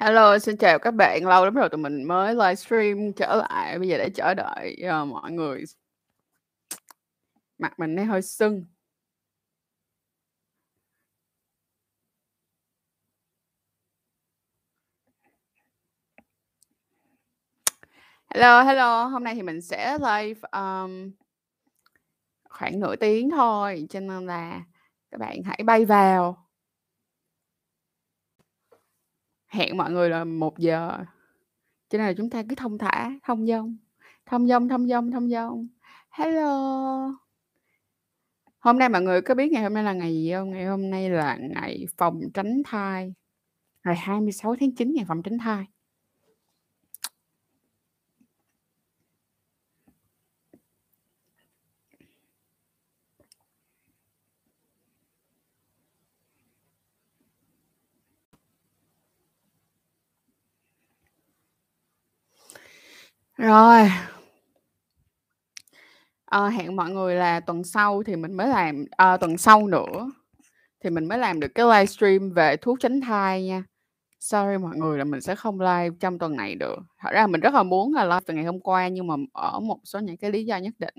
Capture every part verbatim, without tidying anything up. Hello, xin chào các bạn. Lâu lắm rồi tụi mình mới livestream trở lại. Bây giờ để chờ đợi uh, mọi người. Mặt mình nó hơi sưng. Hello, hello. Hôm nay thì mình sẽ live um, khoảng nửa tiếng thôi. Cho nên là các bạn hãy bay vào. Hẹn mọi người là một giờ. Cho nên là chúng ta cứ thông thả, thông dong. Thông dong, thông dong, thông dong. Hello. Hôm nay mọi người có biết ngày hôm nay là ngày gì không? Ngày hôm nay là ngày phòng tránh thai. Ngày hai mươi sáu tháng chín, ngày phòng tránh thai. Rồi à, hẹn mọi người là tuần sau thì mình mới làm à, tuần sau nữa thì mình mới làm được cái livestream về thuốc tránh thai nha. Sorry mọi người là mình sẽ không live trong tuần này được. Thật ra mình rất là muốn là live từ ngày hôm qua, nhưng mà ở một số những cái lý do nhất định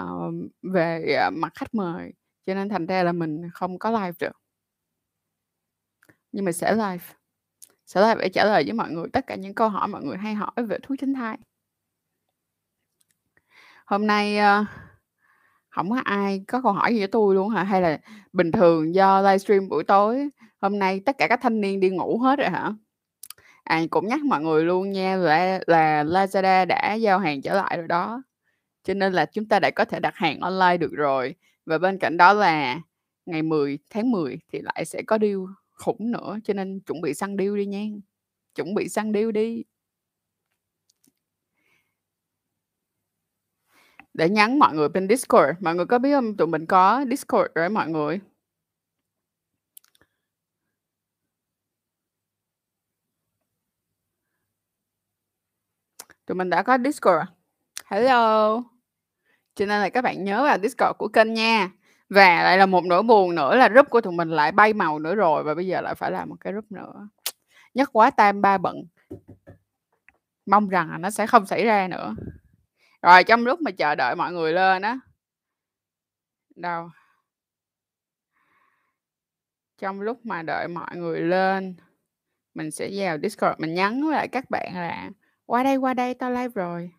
uh, về uh, mặt khách mời, cho nên thành ra là mình không có live được. Nhưng mình sẽ live sẽ live để trả lời với mọi người tất cả những câu hỏi mọi người hay hỏi về thuốc tránh thai. Hôm nay không có ai có câu hỏi gì với tôi luôn hả? Hay là bình thường do livestream buổi tối, hôm nay tất cả các thanh niên đi ngủ hết rồi hả? À, cũng nhắc mọi người luôn nha là, là Lazada đã giao hàng trở lại rồi đó. Cho nên là chúng ta đã có thể đặt hàng online được rồi. Và bên cạnh đó là ngày mười tháng mười thì lại sẽ có deal khủng nữa. Cho nên chuẩn bị săn deal đi nha. Chuẩn bị săn deal đi. Để nhắn mọi người bên Discord. Mọi người có biết không? Tụi mình có Discord rồi mọi người. Tụi mình đã có Discord. Hello. Cho nên là các bạn nhớ vào Discord của kênh nha. Và lại là một nỗi buồn nữa là group của tụi mình lại bay màu nữa rồi. Và bây giờ lại phải làm một cái group nữa. Nhất quá tam ba bận. Mong rằng nó sẽ không xảy ra nữa. Rồi trong lúc mà chờ đợi mọi người lên á. Đâu. Trong lúc mà đợi mọi người lên, mình sẽ vào Discord, mình nhắn với lại các bạn là qua đây qua đây tao live rồi.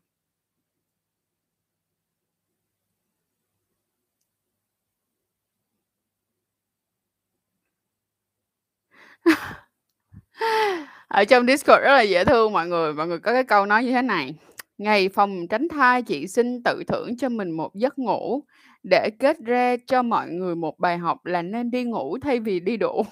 Ở trong Discord rất là dễ thương mọi người, mọi người có cái câu nói như thế này. Ngày phòng tránh thai chị xin tự thưởng cho mình một giấc ngủ để kết ra cho mọi người một bài học là nên đi ngủ thay vì đi đủ.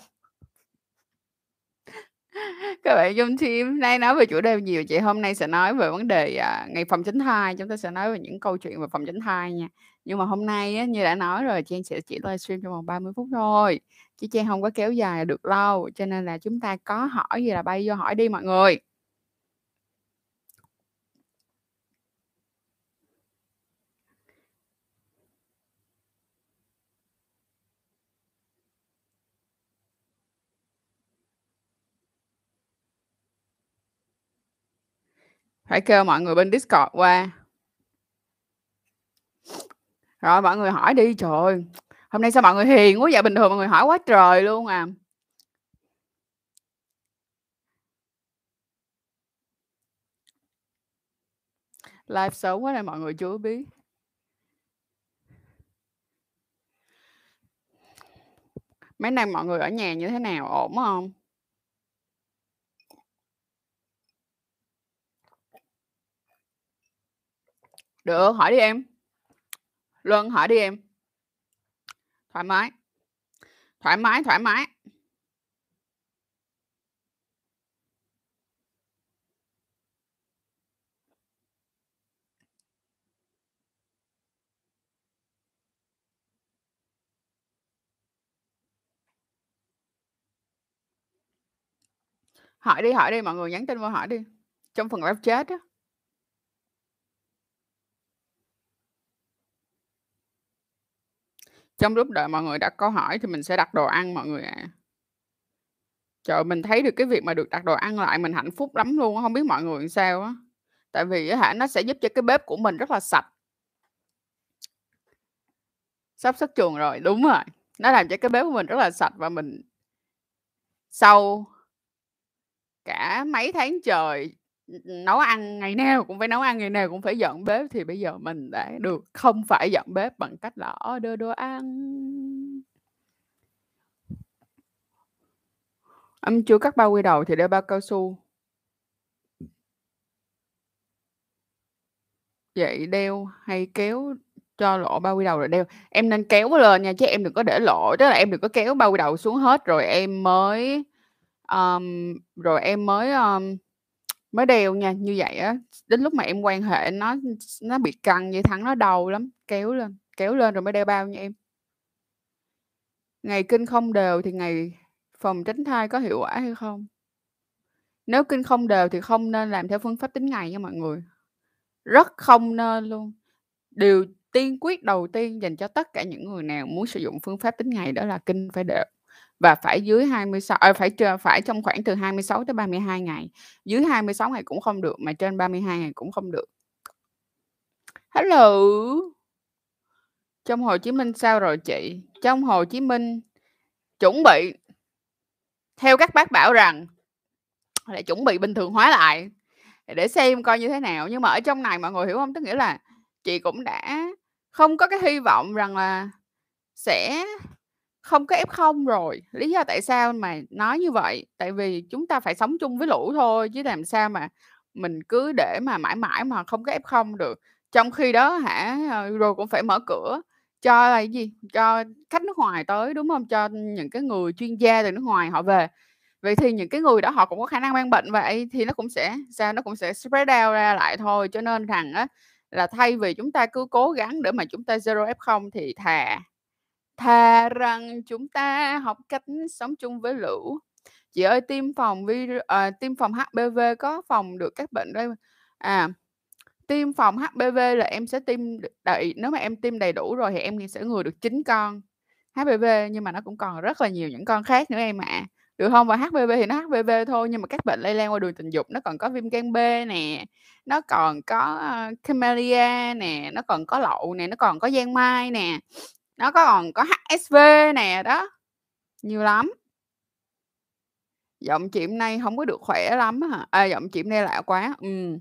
Các bạn trong team nay nói về chủ đề nhiều, chị hôm nay sẽ nói về vấn đề à, ngày phòng tránh thai, chúng ta sẽ nói về những câu chuyện về phòng tránh thai nha. Nhưng mà hôm nay á, như đã nói rồi, Trang sẽ chỉ livestream trong vòng ba mươi phút thôi. Chứ Trang không có kéo dài được lâu, cho nên là chúng ta có hỏi gì là bay vô hỏi đi mọi người. Phải kêu mọi người bên Discord qua. Rồi mọi người hỏi đi. Trời ơi, hôm nay sao mọi người hiền quá vậy? Bình thường mọi người hỏi quá trời luôn à. Live xấu quá này mọi người chưa biết. Mấy nay mọi người ở nhà như thế nào? Ổn không? Được, hỏi đi em. Luân hỏi đi em. Thoải mái. Thoải mái, thoải mái. Hỏi đi, hỏi đi. Mọi người nhắn tin vô hỏi đi. Trong phần live chat á. Trong lúc đợi mọi người đặt câu hỏi thì mình sẽ đặt đồ ăn mọi người ạ. À. Trời, mình thấy được cái việc mà được đặt đồ ăn lại mình hạnh phúc lắm luôn á, hông biết mọi người làm sao á. Tại vì á hả, nó sẽ giúp cho cái bếp của mình rất là sạch. Sắp xuất chuồng rồi, đúng rồi. Nó làm cho cái bếp của mình rất là sạch và mình sau cả mấy tháng trời nấu ăn ngày nào cũng phải nấu ăn ngày nào cũng phải dọn bếp, thì bây giờ mình đã được không phải dọn bếp bằng cách là order đồ ăn. Em chưa cắt bao quy đầu thì đeo bao cao su. Vậy đeo hay kéo cho lộ bao quy đầu rồi đeo? Em nên kéo lên nha, chứ em đừng có để lộ, tức là em đừng có kéo bao quy đầu xuống hết rồi em mới um, rồi em mới um, mới đeo nha. Như vậy á, đến lúc mà em quan hệ nó nó bị căng vậy, thẳng nó đau lắm. Kéo lên, kéo lên rồi mới đeo bao nha em. Ngày kinh không đều thì ngày phòng tránh thai có hiệu quả hay không? Nếu kinh không đều thì không nên làm theo phương pháp tính ngày nha mọi người. Rất không nên luôn. Điều tiên quyết đầu tiên dành cho tất cả những người nào muốn sử dụng phương pháp tính ngày đó là kinh phải đều và phải dưới hai mươi sáu à, phải phải trong khoảng từ hai mươi sáu tới ba mươi hai ngày. Dưới hai mươi sáu ngày cũng không được mà trên ba mươi hai ngày cũng không được. Hello. Trong Hồ Chí Minh sao rồi chị? Trong Hồ Chí Minh chuẩn bị theo các bác bảo rằng lại chuẩn bị bình thường hóa lại để xem coi như thế nào. Nhưng mà ở trong này mọi người hiểu không? Tức nghĩa là chị cũng đã không có cái hy vọng rằng là sẽ không có ép không rồi. Lý do tại sao mà nói như vậy? Tại vì chúng ta phải sống chung với lũ thôi, chứ làm sao mà mình cứ để mà mãi mãi mà không có ép không được. Trong khi đó hả, rồi cũng phải mở cửa cho là gì, cho khách nước ngoài tới, đúng không, cho những cái người chuyên gia từ nước ngoài họ về. Vậy thì những cái người đó họ cũng có khả năng mang bệnh, vậy thì nó cũng sẽ sao, nó cũng sẽ spread out ra lại thôi. Cho nên rằng á là thay vì chúng ta cứ cố gắng để mà chúng ta zero ép không thì thà thà rằng chúng ta học cách sống chung với lũ. Chị ơi, tiêm phòng virus, à, tiêm phòng hát pê vê có phòng được các bệnh đây à? Tiêm phòng hát pê vê là em sẽ tiêm đầy, nếu mà em tiêm đầy đủ rồi thì em sẽ ngừa được chín con hát pê vê, nhưng mà nó cũng còn rất là nhiều những con khác nữa em ạ. À, được không? Và hát pê vê thì nó hát pê vê thôi, nhưng mà các bệnh lây lan qua đường tình dục nó còn có viêm gan B nè, nó còn có uh, chlamydia nè, nó còn có lậu nè, nó còn có giang mai nè, nó còn có hát ét vê nè, đó nhiều lắm. Giọng chị hôm nay không có được khỏe lắm hả? À, giọng chị hôm nay lạ quá. Ừ.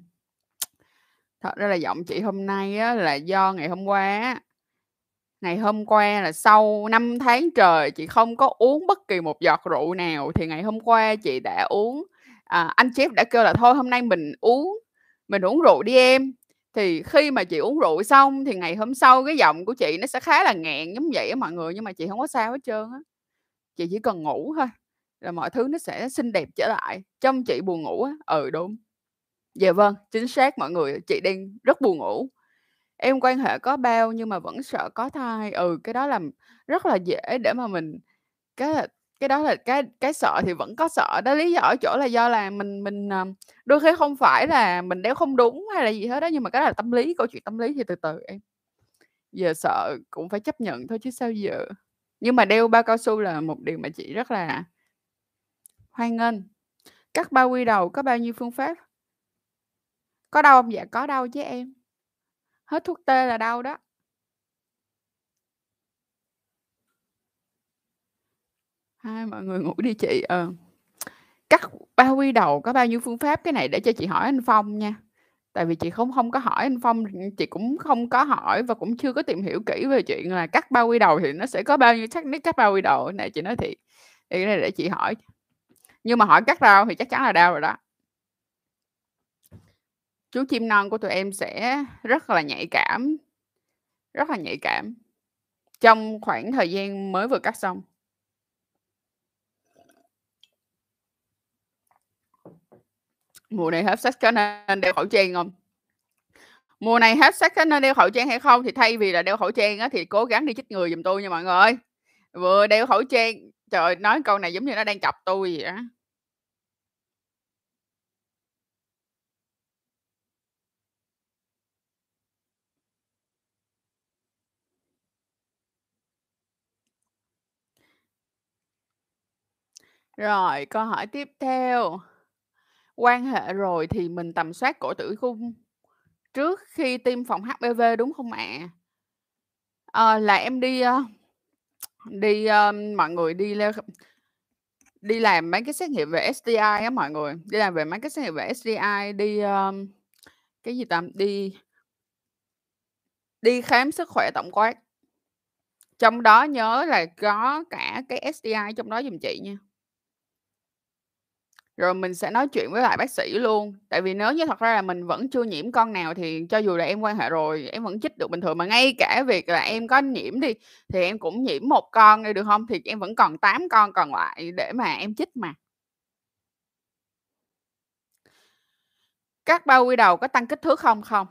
Thật ra là giọng chị hôm nay á, là do ngày hôm qua á, ngày hôm qua là sau năm tháng trời chị không có uống bất kỳ một giọt rượu nào, thì ngày hôm qua chị đã uống, à, anh Chép đã kêu là thôi hôm nay mình uống mình uống rượu đi em. Thì khi mà chị uống rượu xong thì ngày hôm sau cái giọng của chị nó sẽ khá là nghẹn giống vậy á mọi người, nhưng mà chị không có sao hết trơn á. Chị chỉ cần ngủ thôi là mọi thứ nó sẽ xinh đẹp trở lại. Trong chị buồn ngủ á, ừ đúng. Dạ vâng, chính xác mọi người, chị đang rất buồn ngủ. Em quan hệ có bao nhưng mà vẫn sợ có thai. Ừ, cái đó là rất là dễ để mà mình, cái là, cái đó là cái cái sợ thì vẫn có sợ đó. Lý do ở chỗ là do là mình mình đôi khi không phải là mình đeo không đúng hay là gì hết đó, nhưng mà cái đó là tâm lý, câu chuyện tâm lý thì từ từ em. Giờ sợ cũng phải chấp nhận thôi chứ sao giờ. Nhưng mà đeo bao cao su là một điều mà chị rất là hoan nghênh. Cắt bao quy đầu có bao nhiêu phương pháp? Có đau không? Dạ có đau chứ em. Hết thuốc tê là đau đó. Hai mọi người ngủ đi chị. Ờ. Cắt bao quy đầu có bao nhiêu phương pháp? Cái này để cho chị hỏi anh Phong nha. Tại vì chị không không có hỏi anh Phong, chị cũng không có hỏi và cũng chưa có tìm hiểu kỹ về chuyện là cắt bao quy đầu thì nó sẽ có bao nhiêu technique cắt bao quy đầu này, chị nói thiệt. Thì cái này để chị hỏi. Nhưng mà hỏi cắt đau thì chắc chắn là đau rồi đó. Chú chim non của tụi em sẽ rất là nhạy cảm. Rất là nhạy cảm. Trong khoảng thời gian mới vừa cắt xong. Mùa này hết sách có nên đeo khẩu trang không? Mùa này hết sách có nên đeo khẩu trang hay không? Thì thay vì là đeo khẩu trang á, thì cố gắng đi chích người giùm tôi nha mọi người. Vừa đeo khẩu trang. Trời ơi, nói câu này giống như nó đang chọc tôi vậy á. Rồi, câu hỏi tiếp theo. Quan hệ rồi thì mình tầm soát cổ tử cung trước khi tiêm phòng hát pê vê đúng không ạ? À? À, là em đi đi mọi người đi đi làm mấy cái xét nghiệm về ét tê i á mọi người, đi làm về mấy cái xét nghiệm về ét tê i, đi cái gì tầm đi đi khám sức khỏe tổng quát. Trong đó nhớ là có cả cái ét tê i trong đó giùm chị nha. Rồi mình sẽ nói chuyện với lại bác sĩ luôn. Tại vì nếu như thật ra là mình vẫn chưa nhiễm con nào thì cho dù là em quan hệ rồi em vẫn chích được bình thường. Mà ngay cả việc là em có nhiễm đi thì em cũng nhiễm một con đi được không? Thì em vẫn còn tám con còn lại để mà em chích mà. Cắt bao quy đầu có tăng kích thước không? Không.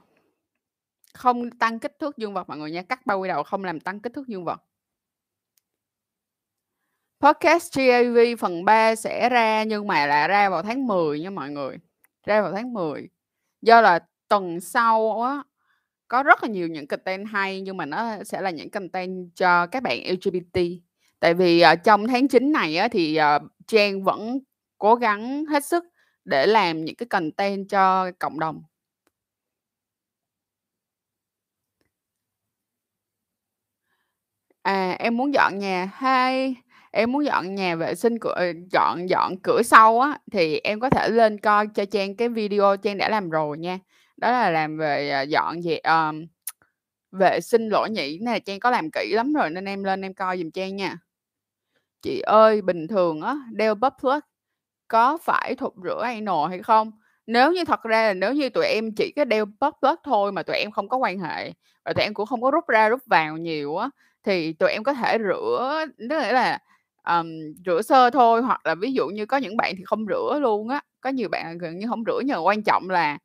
Không tăng kích thước dương vật mọi người nha. Cắt bao quy đầu không làm tăng kích thước dương vật. Podcast giê a vê phần ba sẽ ra nhưng mà là ra vào tháng mười nha mọi người. Ra vào tháng mười. Do là tuần sau á có rất là nhiều những content hay nhưng mà nó sẽ là những content cho các bạn lờ giê bê tê. Tại vì uh, trong tháng chín này á thì uh, Trang vẫn cố gắng hết sức để làm những cái content cho cộng đồng. À em muốn dọn nhà hay em muốn dọn nhà vệ sinh cửa, dọn dọn cửa sau á thì em có thể lên coi cho Trang cái video Trang đã làm rồi nha. Đó là làm về dọn về um, vệ sinh lỗ nhĩ này, Trang có làm kỹ lắm rồi nên em lên em coi giùm Trang nha. Chị ơi, bình thường á đeo butt plug có phải thụt rửa anal hay không? Nếu như thật ra là nếu như tụi em chỉ cái đeo butt plug thôi mà tụi em không có quan hệ và tụi em cũng không có rút ra rút vào nhiều á thì tụi em có thể rửa, tức là Um, rửa sơ thôi, hoặc là ví dụ như có những bạn thì không rửa luôn á, có nhiều bạn gần như không rửa, nhưng quan trọng là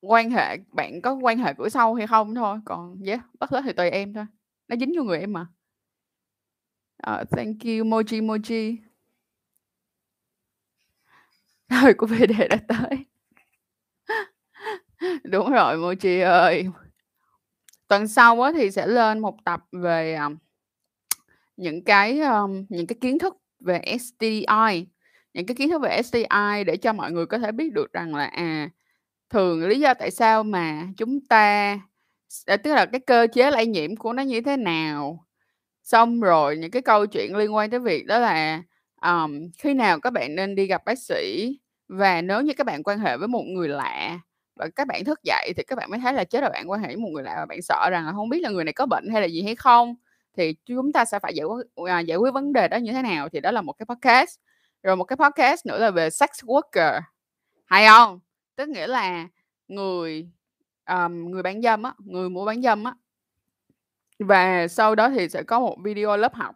quan hệ, bạn có quan hệ cửa sau hay không thôi, còn yeah, bất hết thì tùy em thôi, nó dính vô người em mà. Uh, thank you Mochi Mochi. Rồi của về đề đã tới. Đúng rồi Mochi ơi, tuần sau á thì sẽ lên một tập về um, những cái um, những cái kiến thức về ét tê i, những cái kiến thức về ét tê i để cho mọi người có thể biết được rằng là à thường lý do tại sao mà chúng ta, tức là cái cơ chế lây nhiễm của nó như thế nào, xong rồi những cái câu chuyện liên quan tới việc đó là um, khi nào các bạn nên đi gặp bác sĩ, và nếu như các bạn quan hệ với một người lạ và các bạn thức dậy thì các bạn mới thấy là chết rồi, bạn quan hệ với một người lạ và bạn sợ rằng là không biết là người này có bệnh hay là gì hay không, thì chúng ta sẽ phải giải quyết, giải quyết vấn đề đó như thế nào. Thì đó là một cái podcast. Rồi một cái podcast nữa là về sex worker, hay không? Tức nghĩa là người um, người bán dâm á, người mua bán dâm á. Và sau đó thì sẽ có một video lớp học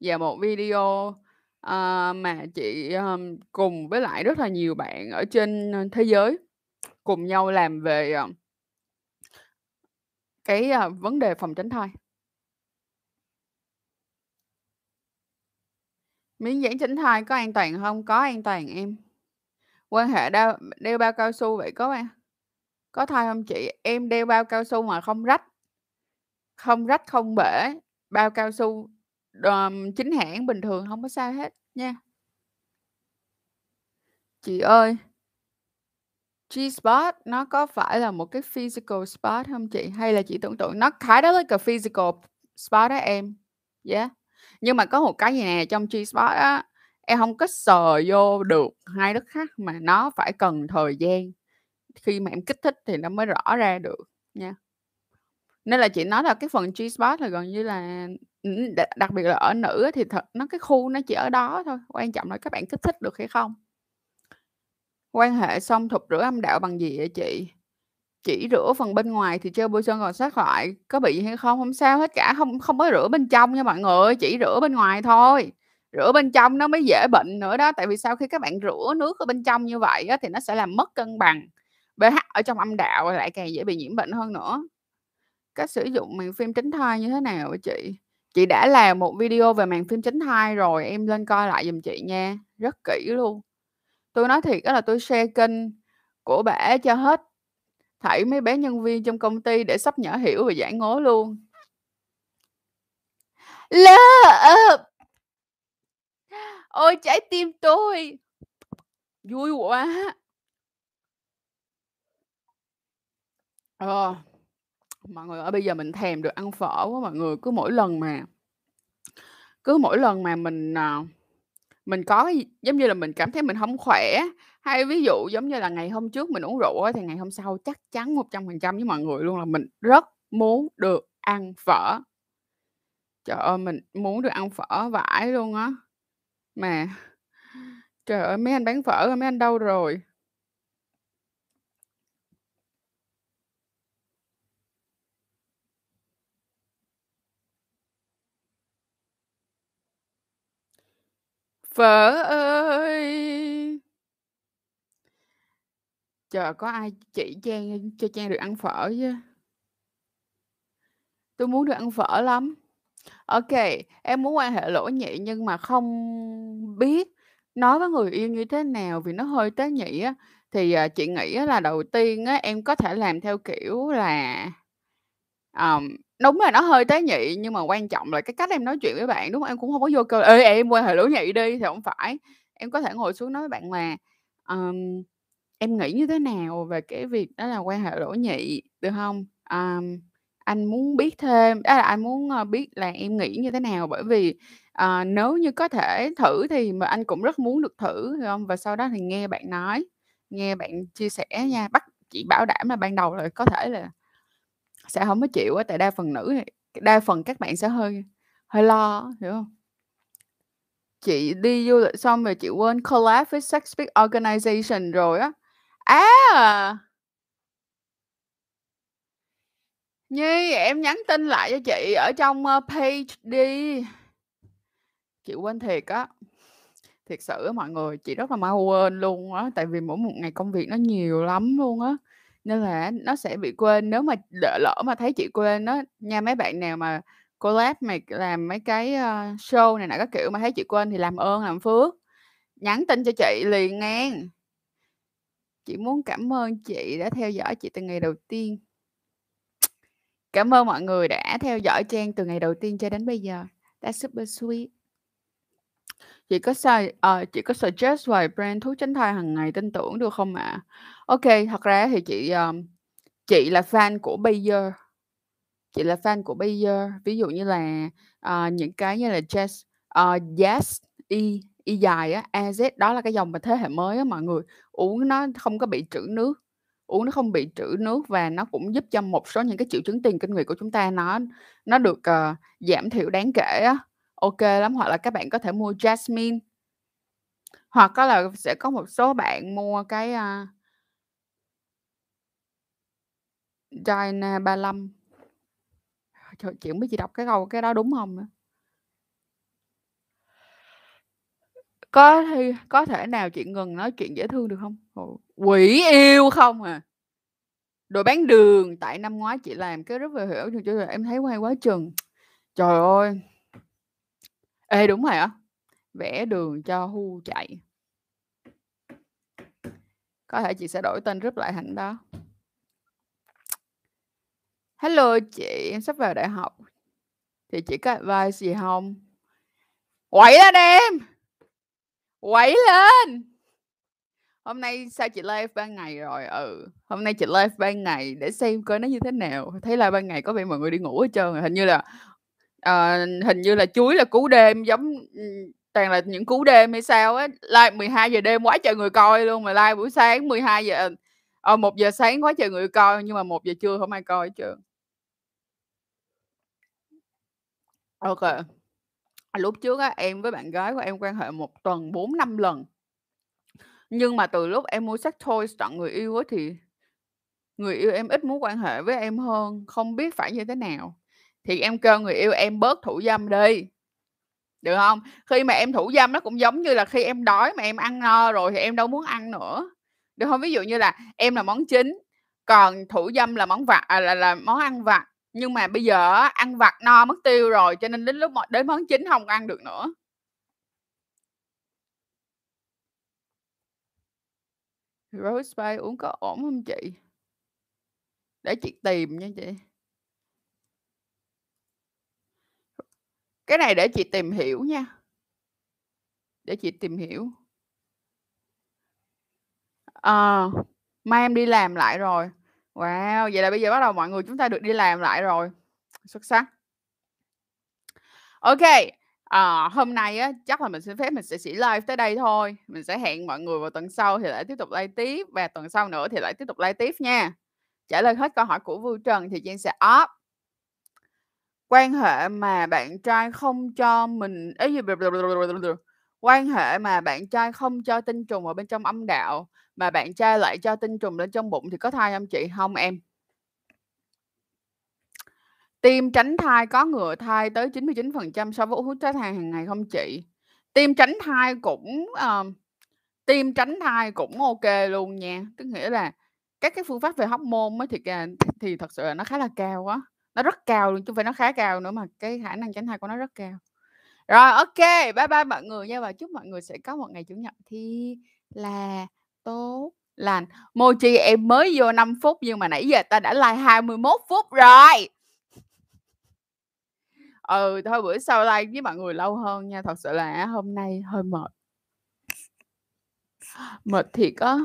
và một video uh, mà chị um, cùng với lại rất là nhiều bạn ở trên thế giới cùng nhau làm về uh, cái uh, vấn đề phòng tránh thai, miễn giãn tránh thai có an toàn không? Có an toàn em. Quan hệ đeo, đeo bao cao su vậy có em có thai không chị? Em đeo bao cao su mà không rách, không rách không bể, bao cao su um, chính hãng bình thường không có sao hết nha. Chị ơi, G-spot nó có phải là một cái physical spot không chị? Hay là chị tưởng tượng nó khá đó like a physical spot đó em. Yeah. Nhưng mà có một cái gì nè, trong G-spot á em không có sờ vô được hai đất khác, mà nó phải cần thời gian, khi mà em kích thích thì nó mới rõ ra được nha. Nên là chị nói là cái phần G-spot là gần như là, đặc biệt là ở nữ thì thật, nó cái khu nó chỉ ở đó thôi, quan trọng là các bạn kích thích được hay không. Quan hệ xong thụt rửa âm đạo bằng gì vậy chị? Chỉ rửa phần bên ngoài thì treo bôi sơn còn sót lại, có bị hay không? Không sao hết cả, không không có rửa bên trong nha mọi người, chỉ rửa bên ngoài thôi. Rửa bên trong nó mới dễ bệnh nữa đó, tại vì sau khi các bạn rửa nước ở bên trong như vậy á, thì nó sẽ làm mất cân bằng pH ở trong âm đạo, lại càng dễ bị nhiễm bệnh hơn nữa. Cách sử dụng màng phim tránh thai như thế nào vậy chị? Chị đã làm một video về màng phim tránh thai rồi, em lên coi lại giùm chị nha, rất kỹ luôn. Tôi nói thiệt đó là tôi share kênh của bả cho hết thảy mấy bé nhân viên trong công ty để sắp nhỏ hiểu và giải ngố luôn. Love. Ôi trái tim tôi. Vui quá. Ờ. Mọi người ơi, bây giờ mình thèm được ăn phở quá mọi người. Cứ mỗi lần mà Cứ mỗi lần mà mình Mình có giống như là mình cảm thấy mình không khỏe, hay ví dụ giống như là ngày hôm trước mình uống rượu thì ngày hôm sau chắc chắn một trăm phần trăm với mọi người luôn là mình rất muốn được ăn phở. Trời ơi, mình muốn được ăn phở vải luôn á. Mà trời ơi, mấy anh bán phở, mấy anh đâu rồi? Phở ơi. Chờ có ai chỉ Trang cho Trang được ăn phở chứ. Tôi muốn được ăn phở lắm. Ok, em muốn quan hệ lỗ nhị nhưng mà không biết nói với người yêu như thế nào vì nó hơi tế nhị á. Thì chị nghĩ là đầu tiên á, em có thể làm theo kiểu là um, đúng là nó hơi tế nhị nhưng mà quan trọng là cái cách em nói chuyện với bạn, đúng không? Em cũng không có vô cơ ê em quan hệ lỗ nhị đi, thì không phải. Em có thể ngồi xuống nói với bạn là um, em nghĩ như thế nào về cái việc đó là quan hệ lỗ nhị, được không? Um, anh muốn biết thêm, đó là anh muốn biết là em nghĩ như thế nào, bởi vì uh, nếu như có thể thử thì mà anh cũng rất muốn được thử, được không? Và sau đó thì nghe bạn nói, nghe bạn chia sẻ nha. Bắt chị bảo đảm là ban đầu là có thể là sẽ không có chịu á, tại đa phần nữ này, đa phần các bạn sẽ hơi hơi lo, hiểu không? Chị đi du lịch xong rồi chị quên collab với Sex Speak Organization rồi á. À Nhi, em nhắn tin lại cho chị ở trong page đi. Chị quên thiệt á. Thiệt sự á mọi người, chị rất là mau quên luôn á. Tại vì mỗi một ngày công việc nó nhiều lắm luôn á, nên là nó sẽ bị quên. Nếu mà lỡ mà thấy chị quên đó nha, mấy bạn nào mà collab mà làm mấy cái show này nọ các kiểu mà thấy chị quên thì làm ơn làm phước nhắn tin cho chị liền nghe. Chị muốn cảm ơn chị đã theo dõi chị từ ngày đầu tiên. Cảm ơn mọi người đã theo dõi Trang từ ngày đầu tiên cho đến bây giờ. That's super sweet. Chị có sai, uh, chị có suggest vài brand thuốc tránh thai hàng ngày tin tưởng được không ạ? À? Ok, thật ra thì chị um, chị là fan của Bayer. Chị là fan của Bayer. Ví dụ như là uh, những cái như là Jazz, uh, Jazz y, y dài á, a zét, đó là cái dòng mà thế hệ mới á mọi người. Uống nó không có bị trữ nước. Uống nó không bị trữ nước và nó cũng giúp cho một số những cái triệu chứng tiền kinh nguyệt của chúng ta nó nó được uh, giảm thiểu đáng kể á. Ok lắm. Hoặc là các bạn có thể mua Jasmine, hoặc có là sẽ có một số bạn mua cái uh, Gina ba mươi lăm. Trời, chị không biết chị đọc cái câu cái đó đúng không nữa. Có thì có thể nào chị ngừng nói chuyện dễ thương được không? Quỷ yêu không à? Đồ bán đường. Tại năm ngoái chị làm cái rất là hiểu, trời ơi, em thấy quay quá chừng. Trời ơi. Ê đúng rồi á. Vẽ đường cho Hu chạy. Có thể chị sẽ đổi tên group lại thành đó. Hello chị, em sắp vào đại học thì chị có advice gì không? Quậy lên em. Quậy lên. Hôm nay sao chị live ban ngày rồi? Ừ, hôm nay chị live ban ngày để xem coi nó như thế nào. Thấy là ban ngày có vẻ mọi người đi ngủ hết trơn rồi. Hình như là uh, hình như là chuối là cú đêm, giống toàn là những cú đêm hay sao á. Live mười hai giờ đêm quá trời người coi luôn, mà live buổi sáng mười hai giờ ờ uh, một giờ sáng quá trời người coi, nhưng mà một giờ trưa không ai coi hết trơn. Ok. Lúc trước á, em với bạn gái của em quan hệ một tuần bốn năm lần. Nhưng mà từ lúc em mua sách toys tặng người yêu á, thì người yêu em ít muốn quan hệ với em hơn. Không biết phải như thế nào. Thì em kêu người yêu em bớt thủ dâm đi, được không? Khi mà em thủ dâm nó cũng giống như là khi em đói mà em ăn no rồi thì em đâu muốn ăn nữa, được không? Ví dụ như là em là món chính, còn thủ dâm là món vặt, à, là, là món ăn vặt. Nhưng mà bây giờ ăn vặt no mất tiêu rồi, cho nên đến lúc đến món chính không ăn được nữa. Rose Bay uống có ổn không chị? Để chị tìm nha chị. Cái này để chị tìm hiểu nha. Để chị tìm hiểu. À, mai em đi làm lại rồi. Wow, vậy là bây giờ bắt đầu mọi người chúng ta được đi làm lại rồi. Xuất sắc. Ok, à, hôm nay á, chắc là mình xin phép mình sẽ chỉ live tới đây thôi. Mình sẽ hẹn mọi người vào tuần sau thì lại tiếp tục live tiếp. Và tuần sau nữa thì lại tiếp tục live tiếp nha. Trả lời hết câu hỏi của Vương Trần thì Trang sẽ up. Quan hệ mà bạn trai không cho mình ấy gì quan hệ mà bạn trai không cho tinh trùng ở bên trong âm đạo mà bạn trai lại cho tinh trùng lên trong bụng thì có thai không chị? Không em. Tiêm tránh thai có ngừa thai tới chín mươi chín phần trăm so với hút trái thai hàng ngày không chị? Tiêm tránh thai cũng uh, tiêm tránh thai cũng ok luôn nha. Tức nghĩa là các cái phương pháp về hormone mới thì thì thật sự là nó khá là cao quá. Nó rất cao luôn, chứ không phải nó khá cao nữa mà cái khả năng tránh thai của nó rất cao. Rồi ok, bye bye mọi người nha. Và chúc mọi người sẽ có một ngày chủ nhật thì là tốt lành. Mochi em mới vô năm phút nhưng mà nãy giờ ta đã like hai mươi mốt phút rồi. Ừ thôi bữa sau like với mọi người lâu hơn nha. Thật sự là hôm nay hơi mệt. Mệt thiệt á.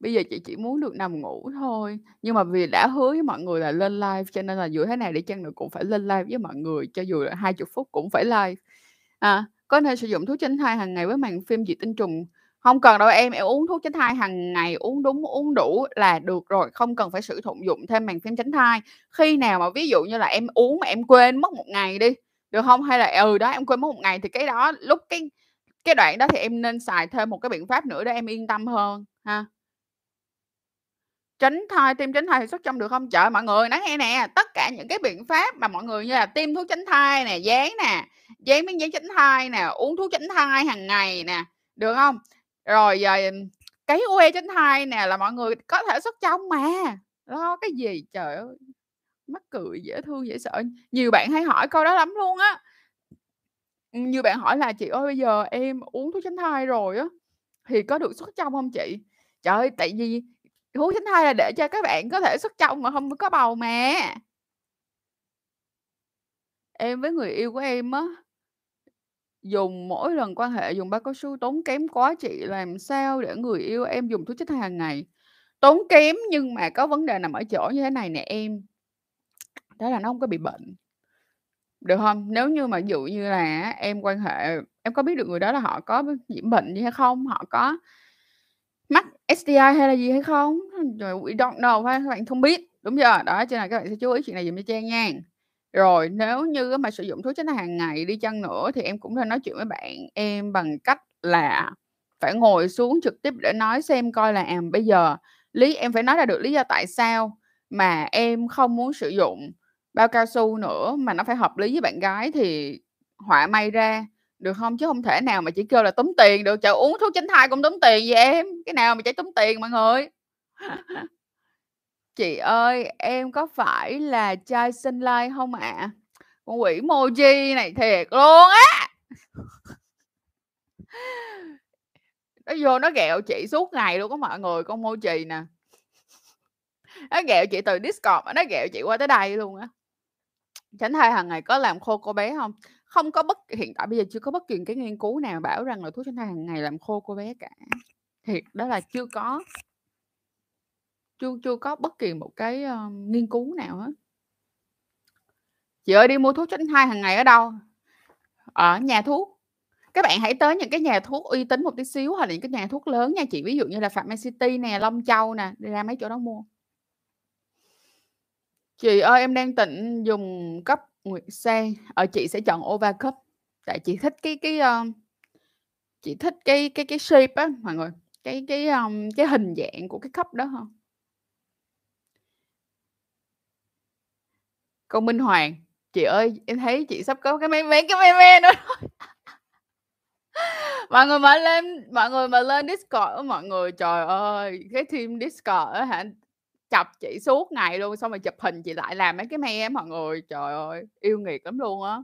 Bây giờ chị chỉ muốn được nằm ngủ thôi. Nhưng mà vì đã hứa với mọi người là lên live, cho nên là dù thế này để chăng nữa cũng phải lên live với mọi người. Cho dù là hai mươi phút cũng phải live à. Có nên sử dụng thuốc tránh thai hàng ngày với màn phim dị tinh trùng? Không cần đâu em, em uống thuốc tránh thai hàng ngày, uống đúng uống đủ là được rồi. Không cần phải sử dụng thêm màn phim tránh thai. Khi nào mà ví dụ như là em uống mà em quên mất một ngày đi, được không? Hay là ừ đó em quên mất một ngày thì cái đó lúc cái, cái đoạn đó thì em nên xài thêm một cái biện pháp nữa để em yên tâm hơn ha. Tránh thai, tiêm tránh thai thì xuất trong được không? Trời mọi người, nói nghe nè, tất cả những cái biện pháp mà mọi người như là tiêm thuốc tránh thai nè, dán nè, dán miếng dán tránh thai nè, uống thuốc tránh thai hàng ngày nè, được không? Rồi cái u e tránh thai nè là mọi người có thể xuất trong mà. Lo cái gì trời ơi. Mắc cười, dễ thương, dễ sợ. Nhiều bạn hay hỏi câu đó lắm luôn á. Nhiều bạn hỏi là chị ơi bây giờ em uống thuốc tránh thai rồi á thì có được xuất trong không chị? Trời ơi, tại vì thuốc tránh thai là để cho các bạn có thể xuất trong mà không có bầu mà. Em với người yêu của em á, dùng mỗi lần quan hệ dùng bao cao su tốn kém quá chị, làm sao để người yêu em dùng thuốc tránh thai hàng ngày? Tốn kém nhưng mà có vấn đề nằm ở chỗ như thế này nè em. Đó là nó không có bị bệnh. Được không? Nếu như mà dụ như là em quan hệ, em có biết được người đó là họ có nhiễm bệnh gì hay không? Họ có mắc S T I hay là gì hay không? Rồi we don't know, các bạn không biết. Đúng chưa? Đó, cho nên các bạn sẽ chú ý chuyện này dùm cho Trang nha. Rồi nếu như mà sử dụng thuốc tránh thai hàng ngày đi chăng nữa thì em cũng nên nói chuyện với bạn em bằng cách là phải ngồi xuống trực tiếp để nói xem coi là à, bây giờ lý em phải nói ra được lý do tại sao mà em không muốn sử dụng bao cao su nữa mà nó phải hợp lý với bạn gái thì họa may ra. Được không? Chứ không thể nào mà chỉ kêu là tốn tiền được. Chợ uống thuốc tránh thai cũng tốn tiền vậy em. Cái nào mà chả tốn tiền mọi người. Chị ơi, em có phải là trai sinh lai không ạ? À? Con quỷ Mochi này thiệt luôn á. Nó vô nó ghẹo chị suốt ngày luôn có mọi người. Con Mochi nè. Nó ghẹo chị từ Discord. Nó ghẹo chị qua tới đây luôn á. Tránh thai hàng ngày có làm khô cô bé không? Không có bất hiện tại bây giờ chưa có bất kỳ cái nghiên cứu nào bảo rằng là thuốc tránh thai hàng ngày làm khô cô bé cả. Thiệt đó là chưa có. Chưa, chưa có bất kỳ một cái uh, nghiên cứu nào hết. Chị ơi đi mua thuốc tránh thai hàng ngày ở đâu? Ở nhà thuốc. Các bạn hãy tới những cái nhà thuốc uy tín một tí xíu hoặc là những cái nhà thuốc lớn nha chị. Ví dụ như là Pharmacity nè, Long Châu nè, đi ra mấy chỗ đó mua. Chị ơi em đang tịnh dùng cấp Nguyệt Xe. Ở chị sẽ chọn Ova Cup. Tại chị thích cái cái uh, chị thích cái cái cái shape á mọi người, cái cái um, cái hình dạng của cái cup đó không? Con Minh Hoàng, chị ơi em thấy chị sắp có cái mé mé cái mé mé nữa thôi. Mọi người mà lên, mọi người mà lên Discord á mọi người, trời ơi, cái team Discord á hả? Chọc chị suốt ngày luôn, xong rồi chụp hình chị lại làm mấy cái me mọi người, trời ơi yêu nghiệt lắm luôn á.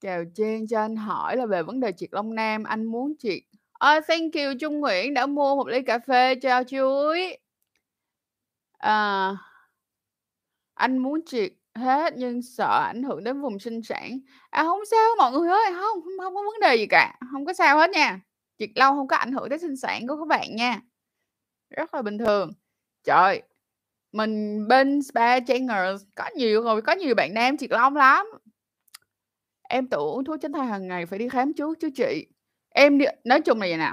Chào Jen, cho anh hỏi là về vấn đề triệt lông nam, anh muốn triệt. Oh, thank you Trung Nguyễn đã mua một ly cà phê trao chuối. À, anh muốn triệt hết, nhưng sợ ảnh hưởng đến vùng sinh sản. À không sao mọi người ơi, không, không có vấn đề gì cả, không có sao hết nha. Việc lâu không có ảnh hưởng tới sinh sản của các bạn nha. Rất là bình thường. Trời, mình bên Spa Changers có nhiều rồi, có nhiều bạn nam triệt long lắm. Em tự uống thuốc tránh thai hàng ngày, phải đi khám trước chứ chị. Em đi, nói chung là vậy nè,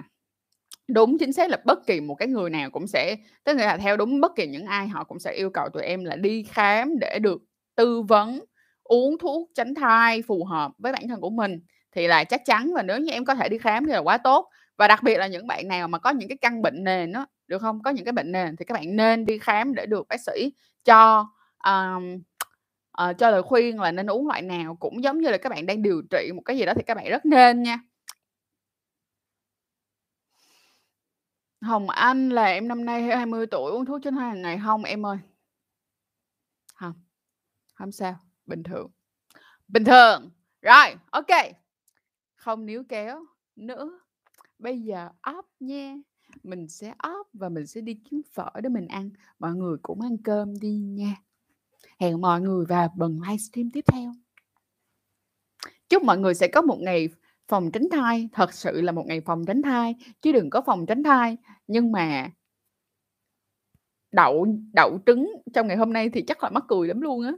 đúng chính xác là bất kỳ một cái người nào cũng sẽ, tức là theo đúng bất kỳ những ai, họ cũng sẽ yêu cầu tụi em là đi khám để được tư vấn uống thuốc tránh thai phù hợp với bản thân của mình thì là chắc chắn, và nếu như em có thể đi khám thì là quá tốt. Và đặc biệt là những bạn nào mà có những cái căn bệnh nền đó, được không, có những cái bệnh nền thì các bạn nên đi khám để được bác sĩ cho um, uh, cho lời khuyên là nên uống loại nào. Cũng giống như là các bạn đang điều trị một cái gì đó thì các bạn rất nên nha. Hồng Anh là em năm nay hai mươi tuổi, uống thuốc tránh thai hàng ngày không em ơi? Không, không sao, bình thường, bình thường. Rồi, ok, không níu kéo nữa. Bây giờ off nha, mình sẽ off và mình sẽ đi kiếm phở để mình ăn. Mọi người cũng ăn cơm đi nha. Hẹn mọi người vào bần livestream tiếp theo. Chúc mọi người sẽ có một ngày phòng tránh thai, thật sự là một ngày phòng tránh thai, chứ đừng có phòng tránh thai nhưng mà đậu đậu trứng trong ngày hôm nay thì chắc là mắc cười lắm luôn á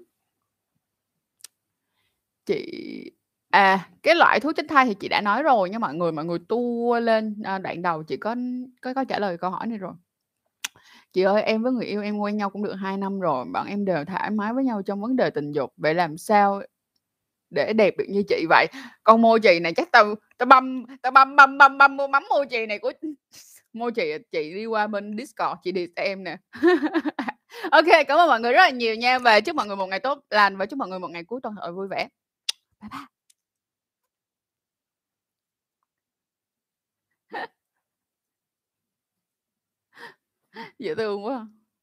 chị. À, cái loại thuốc tránh thai thì chị đã nói rồi nha mọi người. Mọi người tua lên đoạn đầu chị có có có trả lời câu hỏi này rồi. Chị ơi, em với người yêu em quen nhau cũng được hai năm rồi, bọn em đều thoải mái với nhau trong vấn đề tình dục, vậy làm sao để đẹp được như chị vậy? Con Mochi này chắc tao tao băm tao băm băm băm băm mua mắm Mochi này của Mochi. Chị đi qua bên Discord chị đi em nè. Ok, cảm ơn mọi người rất là nhiều nha, và chúc mọi người một ngày tốt lành, và chúc mọi người một ngày cuối tuần thật vui vẻ. Bye bye. Dễ thương quá.